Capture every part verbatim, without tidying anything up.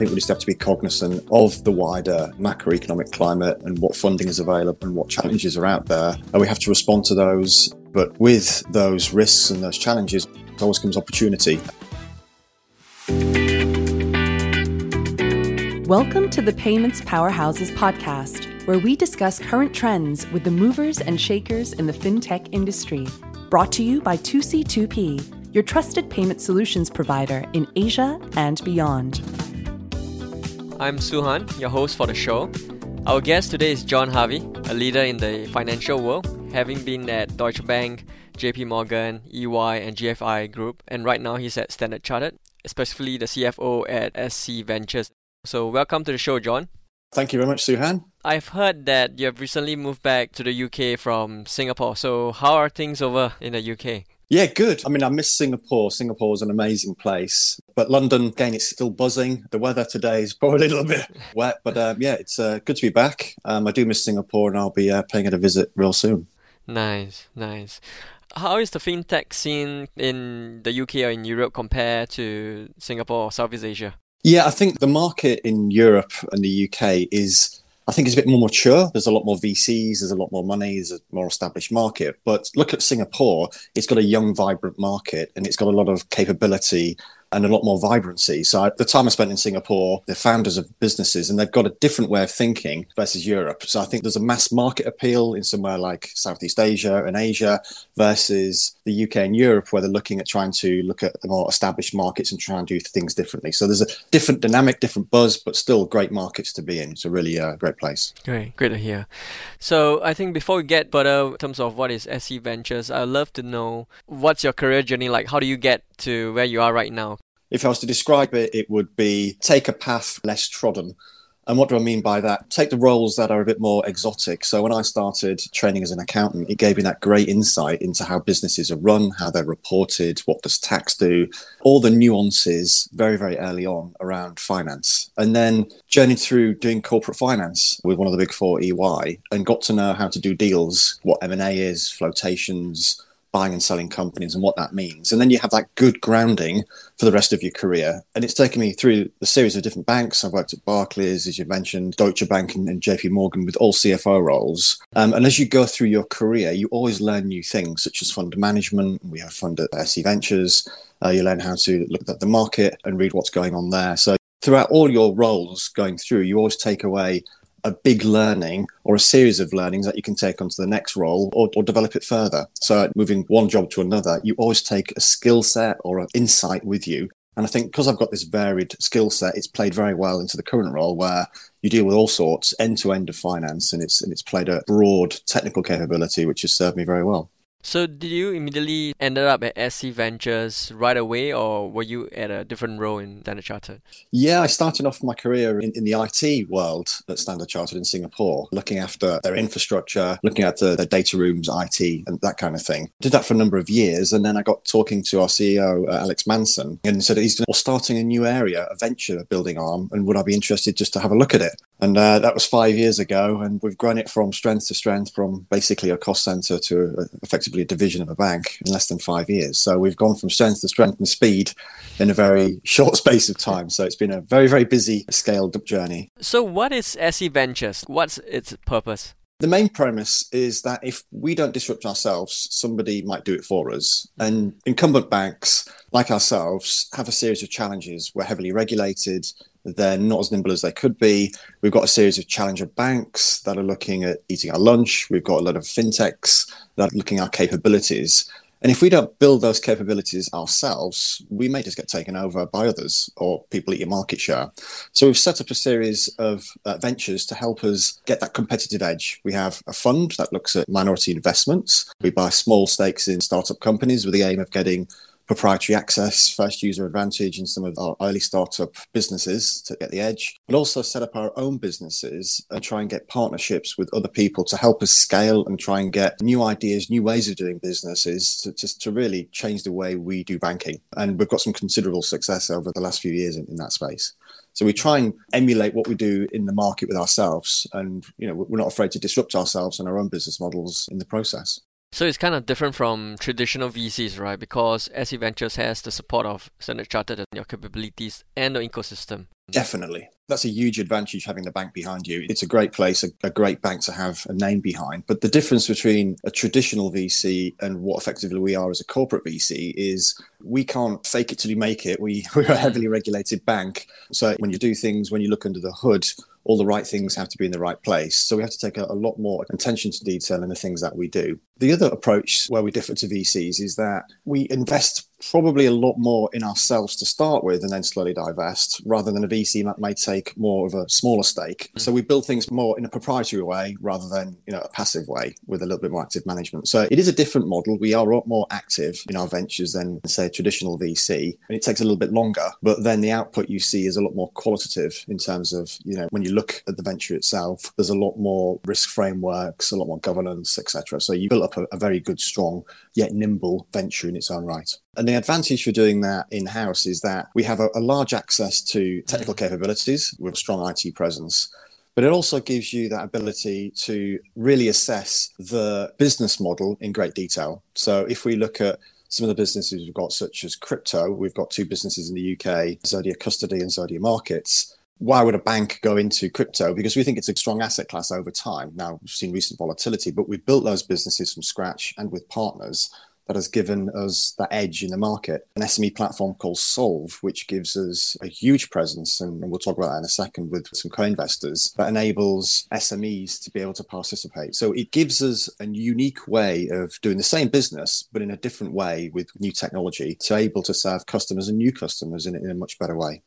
think we just have to be cognizant of the wider macroeconomic climate and what funding is available and what challenges are out there. And we have to respond to those. But with those risks and those challenges, always comes opportunity. Welcome to the Payments Powerhouses podcast, where we discuss current trends with the movers and shakers in the fintech industry. Brought to you by two C two P, your trusted payment solutions provider in Asia and beyond. I'm Suhan, your host for the show. Our guest today is John Harvie, a leader in the financial world, having been at Deutsche Bank, J P Morgan, E Y and G F I Group, and right now he's at Standard Chartered, especially the C F O at S C Ventures. So welcome to the show, John. Thank you very much, Suhan. I've heard that you have recently moved back to the U K from Singapore. So how are things over in the U K? Yeah, good. I mean, I miss Singapore. Singapore is an amazing place. But London, again, it's still buzzing. The weather today is probably a little bit wet. But um, yeah, it's uh, good to be back. Um, I do miss Singapore and I'll be uh, paying it a visit real soon. Nice, nice. How is the fintech scene in the U K or in Europe compared to Singapore or Southeast Asia? Yeah, I think the market in Europe and the U K is, I think, is a bit more mature. There's a lot more V Cs, there's a lot more money, there's a more established market. But look at Singapore, it's got a young, vibrant market and it's got a lot of capability and a lot more vibrancy. So I, the time I spent in Singapore, they're founders of businesses and they've got a different way of thinking versus Europe. So I think there's a mass market appeal in somewhere like Southeast Asia and Asia versus the U K and Europe, where they're looking at trying to look at the more established markets and try and do things differently. So there's a different dynamic, different buzz, but still great markets to be in. It's a really uh, great place. Great, great to hear. So I think before we get further in terms of what is S C Ventures, I'd love to know, what's your career journey like? How do you get to where you are right now? If I was to describe it, it would be take a path less trodden. And what do I mean by that? Take the roles that are a bit more exotic. So when I started training as an accountant, it gave me that great insight into how businesses are run, how they're reported, what does tax do, all the nuances very, very early on around finance. And then journeyed through doing corporate finance with one of the big four, E Y, and got to know how to do deals, what M and A is, flotations, buying and selling companies and what that means. And then you have that good grounding for the rest of your career. And it's taken me through a series of different banks. I've worked at Barclays, as you mentioned, Deutsche Bank and, and J P Morgan with all C F O roles. Um, and as you go through your career, you always learn new things such as fund management. We have fund at S C Ventures. Uh, you learn how to look at the market and read what's going on there. So throughout all your roles going through, you always take away a big learning or a series of learnings that you can take onto the next role or, or develop it further. So moving one job to another, you always take a skill set or an insight with you. And I think because I've got this varied skill set, it's played very well into the current role where you deal with all sorts end-to-end of finance and it's, and it's played a broad technical capability, which has served me very well. So did you immediately end up at S C Ventures right away or were you at a different role in Standard Chartered? Yeah, I started off my career in, in the I T world at Standard Chartered in Singapore, looking after their infrastructure, looking at the, their data rooms, I T and that kind of thing. Did that for a number of years and then I got talking to our C E O, uh, Alex Manson, and said he's well, starting a new area, a venture building arm, and would I be interested just to have a look at it? And uh, that was five years ago and we've grown it from strength to strength, from basically a cost centre to a, a effectively a division of a bank in less than five years. So we've gone from strength to strength and speed in a very short space of time. So it's been a very, very busy scaled up journey. So what is S C Ventures? What's its purpose? The main premise is that if we don't disrupt ourselves, somebody might do it for us. And incumbent banks like ourselves have a series of challenges. We're heavily regulated. They're not as nimble as they could be. We've got a series of challenger banks that are looking at eating our lunch. We've got a lot of fintechs that are looking at our capabilities. And if we don't build those capabilities ourselves, we may just get taken over by others or people eat your market share. So we've set up a series of uh, ventures to help us get that competitive edge. We have a fund that looks at minority investments. We buy small stakes in startup companies with the aim of getting proprietary access, first user advantage in some of our early startup businesses to get the edge, but also set up our own businesses and try and get partnerships with other people to help us scale and try and get new ideas, new ways of doing businesses to, to, to really change the way we do banking. And we've got some considerable success over the last few years in, in that space. So we try and emulate what we do in the market with ourselves. And, you know, we're not afraid to disrupt ourselves and our own business models in the process. So it's kind of different from traditional V Cs, right? Because S C Ventures has the support of Standard Chartered and your capabilities and the ecosystem. Definitely. That's a huge advantage, having the bank behind you. It's a great place, a, a great bank to have a name behind. But the difference between a traditional V C and what effectively we are as a corporate V C is we can't fake it till you make it. We, we're a heavily regulated bank. So when you do things, when you look under the hood, all the right things have to be in the right place. So we have to take a, a lot more attention to detail in the things that we do. The other approach where we differ to V Cs is that we invest probably a lot more in ourselves to start with and then slowly divest, rather than a V C that may take more of a smaller stake. Mm-hmm. So we build things more in a proprietary way rather than, you know, a passive way with a little bit more active management. So it is a different model. We are a lot more active in our ventures than, say, a traditional V C. And it takes a little bit longer, but then the output you see is a lot more qualitative in terms of, you know, when you look at the venture itself, there's a lot more risk frameworks, a lot more governance, et cetera. So you build up a, a very good, strong, yet nimble venture in its own right. And the advantage for doing that in-house is that we have a, a large access to technical capabilities with a strong I T presence. But it also gives you that ability to really assess the business model in great detail. So if we look at some of the businesses we've got, such as crypto, we've got two businesses in the U K, Zodia Custody and Zodia Markets. Why would a bank go into crypto? Because we think it's a strong asset class over time. Now, we've seen recent volatility, but we've built those businesses from scratch and with partners. That has given us that edge in the market. An S M E platform called Solve, which gives us a huge presence, and we'll talk about that in a second, with some co-investors, that enables S M Es to be able to participate. So it gives us a unique way of doing the same business, but in a different way with new technology, to able to serve customers and new customers in, in a much better way.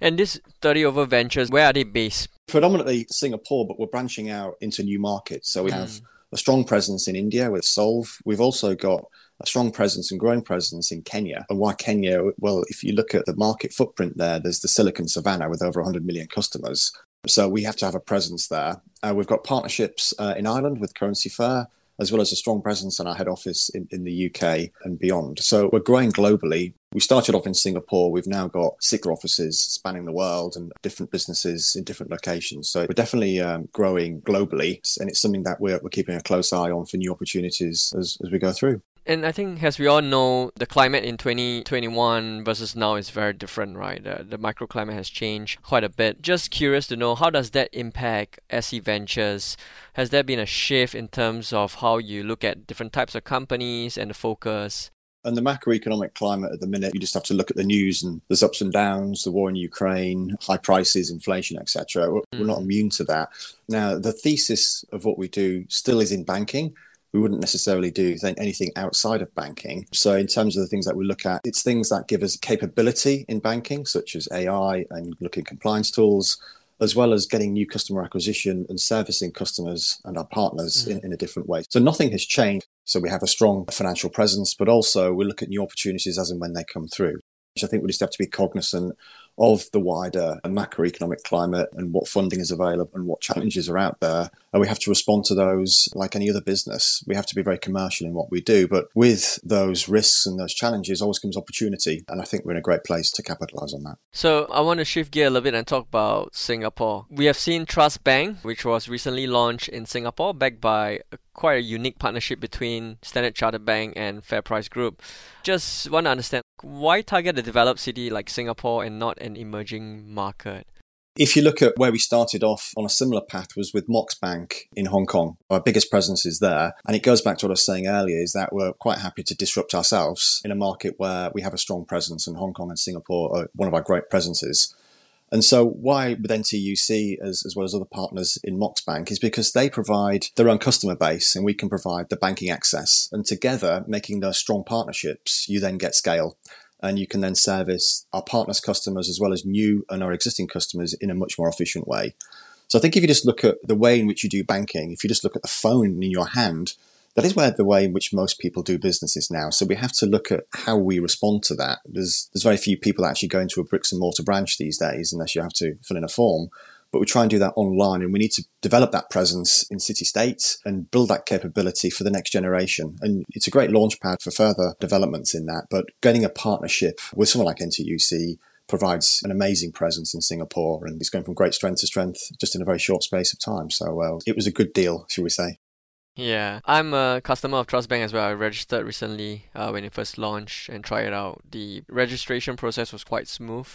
And this thirty over ventures, where are they based? Predominantly Singapore, but we're branching out into new markets. So we have mm. a strong presence in India with Solve. We've also got a strong presence and growing presence in Kenya. And why Kenya? Well, if you look at the market footprint there, there's the Silicon Savannah with over one hundred million customers. So we have to have a presence there. Uh, we've got partnerships uh, in Ireland with CurrencyFair, as well as a strong presence in our head office in, in the U K and beyond. So we're growing globally. We started off in Singapore. We've now got six offices spanning the world and different businesses in different locations. So we're definitely um, growing globally. And it's something that we're, we're keeping a close eye on for new opportunities as, as we go through. And I think, as we all know, the climate in twenty twenty-one versus now is very different, right? Uh, the microclimate has changed quite a bit. Just curious to know, how does that impact S C Ventures? Has there been a shift in terms of how you look at different types of companies and the focus? And the macroeconomic climate at the minute, you just have to look at the news, and there's ups and downs, the war in Ukraine, high prices, inflation, et cetera. We're, mm. we're not immune to that. Now, the thesis of what we do still is in banking. We wouldn't necessarily do anything outside of banking. So in terms of the things that we look at, it's things that give us capability in banking, such as A I and looking at compliance tools, as well as getting new customer acquisition and servicing customers and our partners mm-hmm. in, in a different way. So nothing has changed. So we have a strong financial presence, but also we look at new opportunities as and when they come through, which I think we just have to be cognizant of the wider macroeconomic climate and what funding is available and what challenges are out there. And we have to respond to those like any other business. We have to be very commercial in what we do. But with those risks and those challenges always comes opportunity. And I think we're in a great place to capitalize on that. So I want to shift gear a little bit and talk about Singapore. We have seen Trust Bank, which was recently launched in Singapore, backed by a quite a unique partnership between Standard Chartered Bank and Fair Price Group. Just want to understand, why target a developed city like Singapore and not an emerging market? If you look at where we started off on a similar path was with Mox Bank in Hong Kong. Our biggest presence is there. And it goes back to what I was saying earlier, is that we're quite happy to disrupt ourselves in a market where we have a strong presence, and Hong Kong and Singapore are one of our great presences. And so why with N T U C as, as well as other partners in Mox Bank is because they provide their own customer base and we can provide the banking access. And together, making those strong partnerships, you then get scale. And you can then service our partners' customers as well as new and our existing customers in a much more efficient way. So I think if you just look at the way in which you do banking, if you just look at the phone in your hand, that is where the way in which most people do business is now. So we have to look at how we respond to that. There's, there's very few people that actually go into a bricks and mortar branch these days unless you have to fill in a form. But we try and do that online, and we need to develop that presence in city-states and build that capability for the next generation. And it's a great launchpad for further developments in that. But getting a partnership with someone like N T U C provides an amazing presence in Singapore, and it's going from great strength to strength just in a very short space of time. So uh, it was a good deal, shall we say. Yeah, I'm a customer of Trust Bank as well. I registered recently uh, when it first launched and tried it out. The registration process was quite smooth.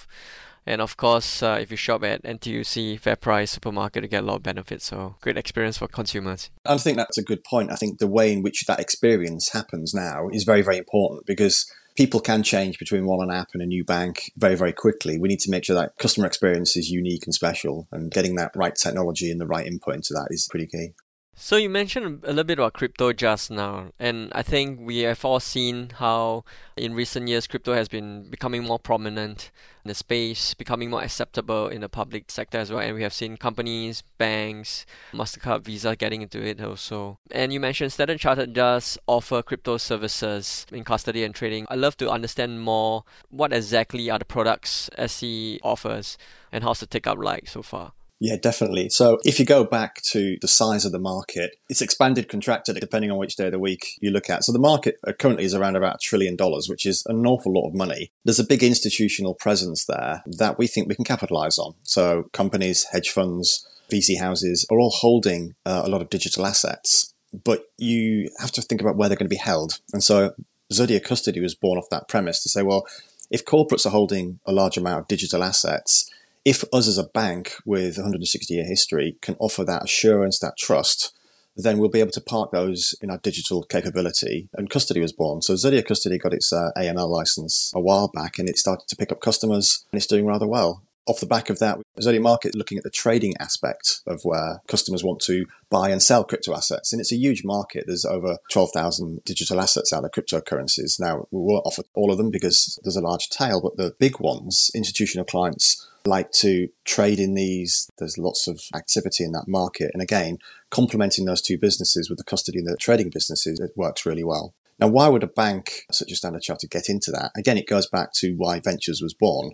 And of course, uh, if you shop at N T U C, FairPrice, supermarket, you get a lot of benefits. So great experience for consumers. I think that's a good point. I think the way in which that experience happens now is very, very important because people can change between one app and a new bank very, very quickly. We need to make sure that customer experience is unique and special, and getting that right technology and the right input into that is pretty key. So you mentioned a little bit about crypto just now, and I think we have all seen how in recent years crypto has been becoming more prominent in the space, becoming more acceptable in the public sector as well, and we have seen companies, banks, Mastercard, Visa getting into it also. And you mentioned Standard Chartered does offer crypto services in custody and trading. I'd love to understand more, what exactly are the products S C offers and how's the take-up like so far? Yeah, definitely. So if you go back to the size of the market, it's expanded, contracted, depending on which day of the week you look at. So the market currently is around about a trillion dollars, which is an awful lot of money. There's a big institutional presence there that we think we can capitalize on. So companies, hedge funds, V C houses are all holding uh, a lot of digital assets, but you have to think about where they're going to be held. And so Zodia Custody was born off that premise to say, well, if corporates are holding a large amount of digital assets, if us as a bank with one hundred sixty year history can offer that assurance, that trust, then we'll be able to park those in our digital capability. And custody was born. So Zodia Custody got its uh, A M L license a while back, and it started to pick up customers, and it's doing rather well. Off the back of that, Zodia Markets looking at the trading aspect of where customers want to buy and sell crypto assets. And it's a huge market. There's over twelve thousand digital assets out there, cryptocurrencies. Now, we won't offer all of them because there's a large tail, but the big ones, institutional clients, like to trade in these. There's lots of activity in that market. And again, complementing those two businesses with the custody and the trading businesses, it works really well. Now, why would a bank such as Standard Chartered get into that? Again, it goes back to why Ventures was born.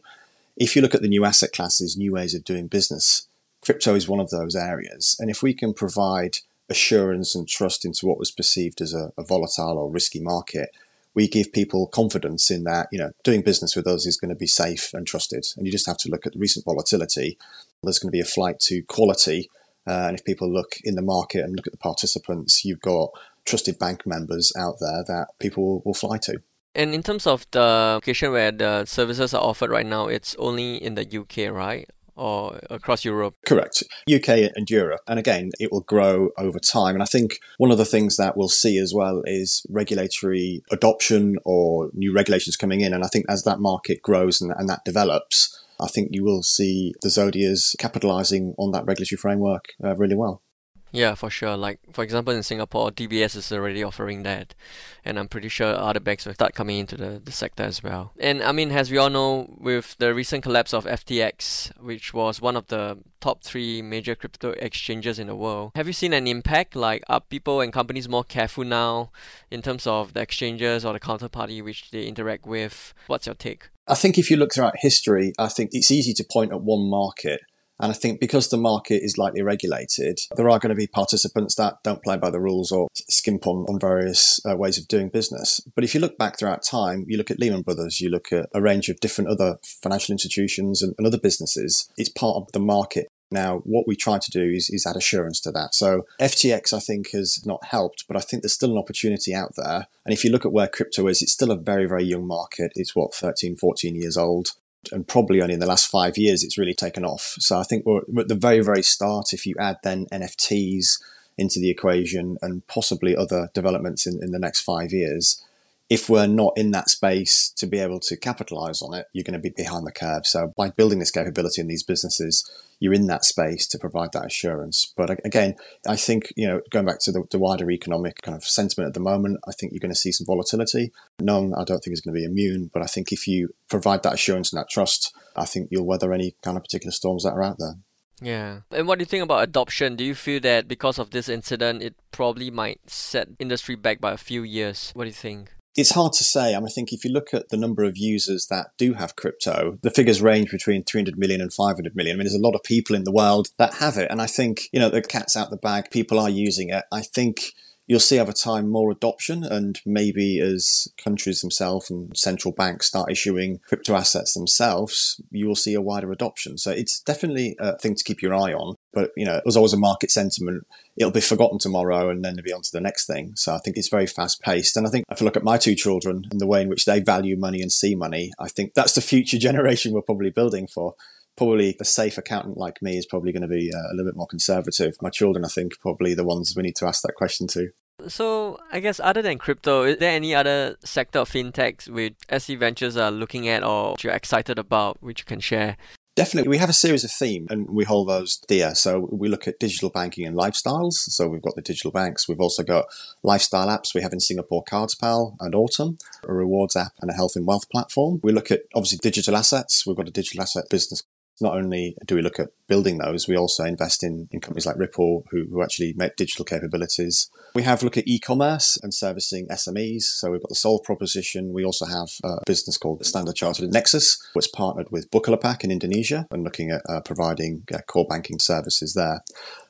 If you look at the new asset classes, new ways of doing business, crypto is one of those areas. And if we can provide assurance and trust into what was perceived as a, a volatile or risky market, we give people confidence in that, you know, doing business with us is going to be safe and trusted. And you just have to look at the recent volatility. There's going to be a flight to quality. Uh, and if people look in the market and look at the participants, you've got trusted bank members out there that people will, will fly to. And in terms of the location where the services are offered right now, it's only in the U K, right? Or across Europe? Correct. U K and Europe. And again, it will grow over time. And I think one of the things that we'll see as well is regulatory adoption or new regulations coming in. And I think as that market grows and, and that develops, I think you will see the Zodias capitalizing on that regulatory framework uh, really well. Yeah, for sure. Like, for example, in Singapore, D B S is already offering that. And I'm pretty sure other banks will start coming into the, the sector as well. And I mean, as we all know, with the recent collapse of F T X, which was one of the top three major crypto exchanges in the world, have you seen an impact? Like, are people and companies more careful now in terms of the exchanges or the counterparty which they interact with? What's your take? I think if you look throughout history, I think it's easy to point at one market. And I think because the market is lightly regulated, there are going to be participants that don't play by the rules or skimp on, on various uh, ways of doing business. But if you look back throughout time, you look at Lehman Brothers, you look at a range of different other financial institutions and, and other businesses, it's part of the market. Now, what we try to do is, is add assurance to that. So F T X, I think, has not helped, but I think there's still an opportunity out there. And if you look at where crypto is, it's still a very, very young market. It's, what, thirteen, fourteen years old. And probably only in the last five years it's really taken off. So I think we're at the very, very start. If you add then N F Ts into the equation and possibly other developments in, in the next five years, if we're not in that space to be able to capitalize on it, you're going to be behind the curve. So by building this capability in these businesses, you're in that space to provide that assurance. But again, I think, you know, going back to the, the wider economic kind of sentiment at the moment, I think you're going to see some volatility. None, I don't think, is going to be immune. But I think if you provide that assurance and that trust, I think you'll weather any kind of particular storms that are out there. Yeah. And what do you think about adoption? Do you feel that because of this incident, it probably might set industry back by a few years? What do you think? It's hard to say. I mean, I think if you look at the number of users that do have crypto, the figures range between three hundred million and five hundred million. I mean, there's a lot of people in the world that have it. And I think, you know, the cat's out the bag. People are using it. I think you'll see over time more adoption, and maybe as countries themselves and central banks start issuing crypto assets themselves, you will see a wider adoption. So it's definitely a thing to keep your eye on. But, you know, there's always a market sentiment. It'll be forgotten tomorrow and then it'll be on to the next thing. So I think it's very fast paced. And I think if I look at my two children and the way in which they value money and see money, I think that's the future generation we're probably building for. Probably a safe accountant like me is probably going to be a little bit more conservative. My children, I think, are probably the ones we need to ask that question to. So I guess other than crypto, is there any other sector of fintechs which S C Ventures are looking at or you're excited about, which you can share? Definitely. We have a series of themes and we hold those dear. So we look at digital banking and lifestyles. So we've got the digital banks. We've also got lifestyle apps. We have in Singapore, CardsPal and Autumn, a rewards app and a health and wealth platform. We look at obviously digital assets. We've got a digital asset business. Not only do we look at building those, we also invest in, in companies like Ripple who, who actually make digital capabilities. We have a look at e-commerce and servicing S M Es. So we've got the Solve proposition. We also have a business called the Standard Chartered Nexus, which partnered with Bukalapak in Indonesia and looking at uh, providing uh, core banking services there.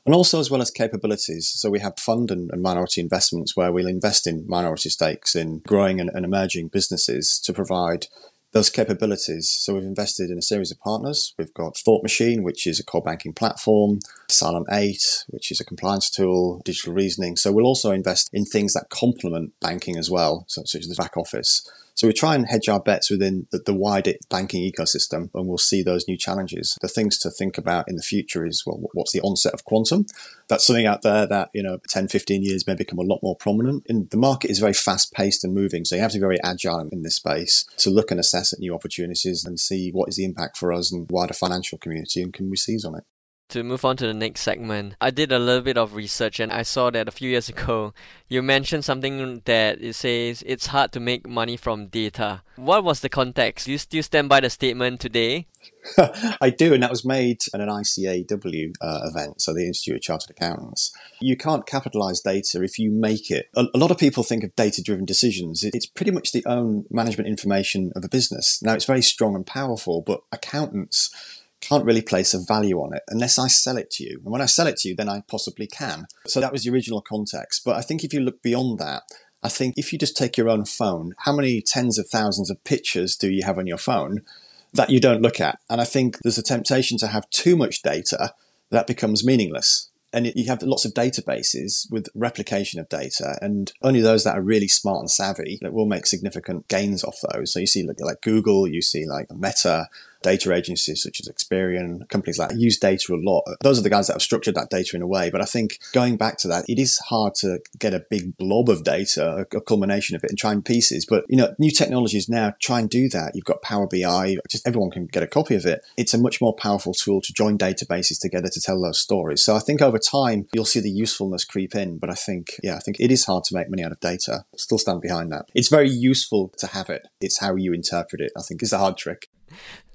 And also as well as capabilities. So we have fund and, and minority investments where we'll invest in minority stakes in growing and, and emerging businesses to provide those capabilities. So we've invested in a series of partners. We've got Thought Machine, which is a core banking platform, Asylum eight, which is a compliance tool, Digital Reasoning. So we'll also invest in things that complement banking as well, such as the back office. So we try and hedge our bets within the, the wider banking ecosystem, and we'll see those new challenges. The things to think about in the future is, well, what's the onset of quantum? That's something out there that, you know, ten, fifteen years may become a lot more prominent. And the market is very fast-paced and moving, so you have to be very agile in this space to look and assess at new opportunities and see what is the impact for us and wider financial community, and can we seize on it. To move on to the next segment, I did a little bit of research and I saw that a few years ago, you mentioned something that it says it's hard to make money from data. What was the context? Do you still stand by the statement today? I do, and that was made at an I C A W uh, event, so the Institute of Chartered Accountants. You can't capitalize data if you make it. A, a lot of people think of data-driven decisions. It, it's pretty much the own management information of a business. Now, it's very strong and powerful, but accountants can't really place a value on it unless I sell it to you. And when I sell it to you, then I possibly can. So that was the original context. But I think if you look beyond that, I think if you just take your own phone, how many tens of thousands of pictures do you have on your phone that you don't look at? And I think there's a temptation to have too much data that becomes meaningless. And it, you have lots of databases with replication of data, and only those that are really smart and savvy that will make significant gains off those. So you see like, like Google, you see like Meta, data agencies such as Experian, companies like that use data a lot. Those are the guys that have structured that data in a way. But I think going back to that, it is hard to get a big blob of data, a culmination of it, and try in pieces. But, you know, new technologies now try and do that. You've got Power B I, just everyone can get a copy of it. It's a much more powerful tool to join databases together to tell those stories. So I think over time, you'll see the usefulness creep in. But I think, yeah, I think it is hard to make money out of data. Still stand behind that. It's very useful to have it. It's how you interpret it, I think, is the hard trick.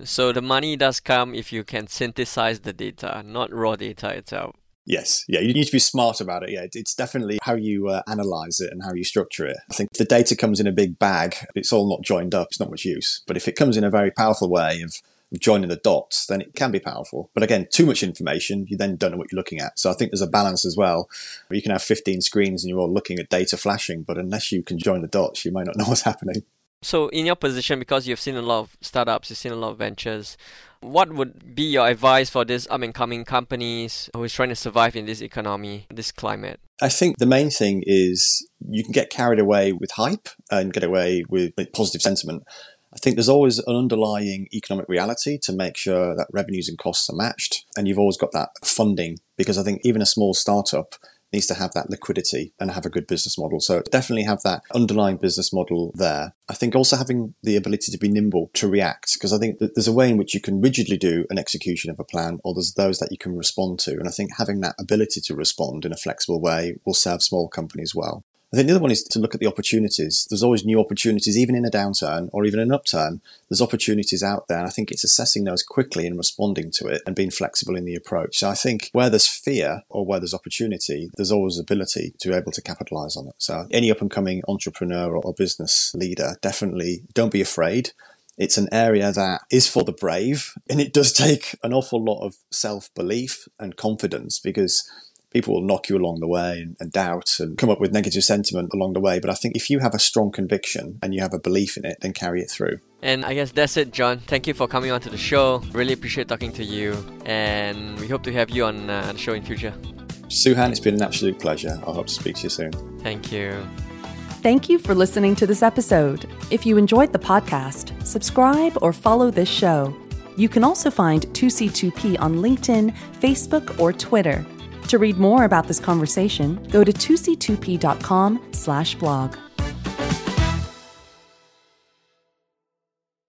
So the money does come if you can synthesize the data, not raw data itself. Yes. Yeah, you need to be smart about it. Yeah, it's definitely how you uh, analyze it and how you structure it. I think if the data comes in a big bag, it's all not joined up, it's not much use. But if it comes in a very powerful way of joining the dots, then it can be powerful. But again, too much information, you then don't know what you're looking at. So I think there's a balance as well. You can have fifteen screens and you're all looking at data flashing, but unless you can join the dots, you might not know what's happening. So in your position, because you've seen a lot of startups, you've seen a lot of ventures, what would be your advice for these up-and-coming companies who is trying to survive in this economy, this climate? I think the main thing is you can get carried away with hype and get away with positive sentiment. I think there's always an underlying economic reality to make sure that revenues and costs are matched. And you've always got that funding, because I think even a small startup needs to have that liquidity and have a good business model. So definitely have that underlying business model there. I think also having the ability to be nimble, to react, because I think that there's a way in which you can rigidly do an execution of a plan, or there's those that you can respond to. And I think having that ability to respond in a flexible way will serve small companies well. I think the other one is to look at the opportunities. There's always new opportunities, even in a downturn or even an upturn. There's opportunities out there. And I think it's assessing those quickly and responding to it and being flexible in the approach. So I think where there's fear or where there's opportunity, there's always ability to be able to capitalize on it. So any up and coming entrepreneur or business leader, definitely don't be afraid. It's an area that is for the brave, and it does take an awful lot of self-belief and confidence, because people will knock you along the way and, and doubt and come up with negative sentiment along the way. But I think if you have a strong conviction and you have a belief in it, then carry it through. And I guess that's it, John. Thank you for coming onto the show. Really appreciate talking to you. And we hope to have you on uh, the show in future. Suhan, it's been an absolute pleasure. I hope to speak to you soon. Thank you. Thank you for listening to this episode. If you enjoyed the podcast, subscribe or follow this show. You can also find two C two P on LinkedIn, Facebook, or Twitter. To read more about this conversation, go to two C two P dot com slash blog.